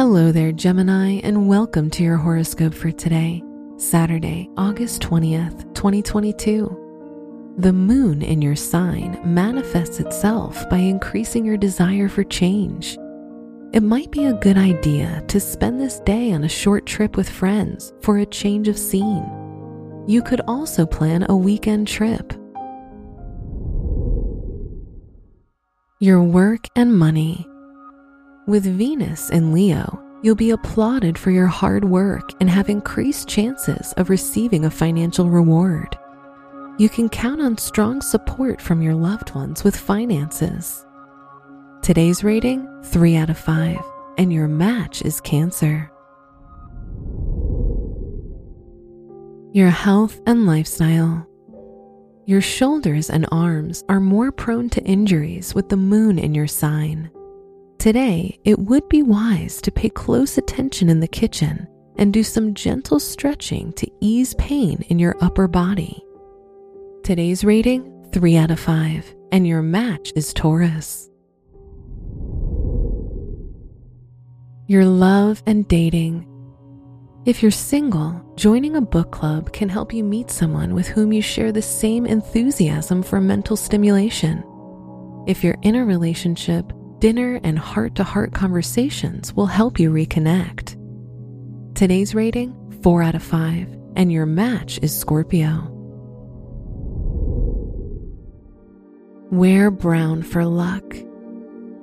Hello there, Gemini, and welcome to your horoscope for today, Saturday, August 20th, 2022. The moon in your sign manifests itself by increasing your desire for change. It might be a good idea to spend this day on a short trip with friends for a change of scene. You could also plan a weekend trip. Your work and money. With Venus in Leo, you'll be applauded for your hard work and have increased chances of receiving a financial reward. You can count on strong support from your loved ones with finances. Today's rating, 3 out of 5, and your match is Cancer. Your health and lifestyle. Your shoulders and arms are more prone to injuries with the moon in your sign. Today, it would be wise to pay close attention in the kitchen and do some gentle stretching to ease pain in your upper body. Today's rating, 3 out of 5, and your match is Taurus. Your love and dating. If you're single, joining a book club can help you meet someone with whom you share the same enthusiasm for mental stimulation. If you're in a relationship, dinner and heart-to-heart conversations will help you reconnect. Today's rating, 4 out of 5, and your match is Scorpio. Wear brown for luck.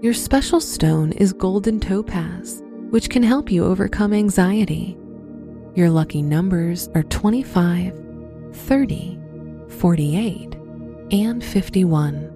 Your special stone is golden topaz, which can help you overcome anxiety. Your lucky numbers are 25, 30, 48, and 51.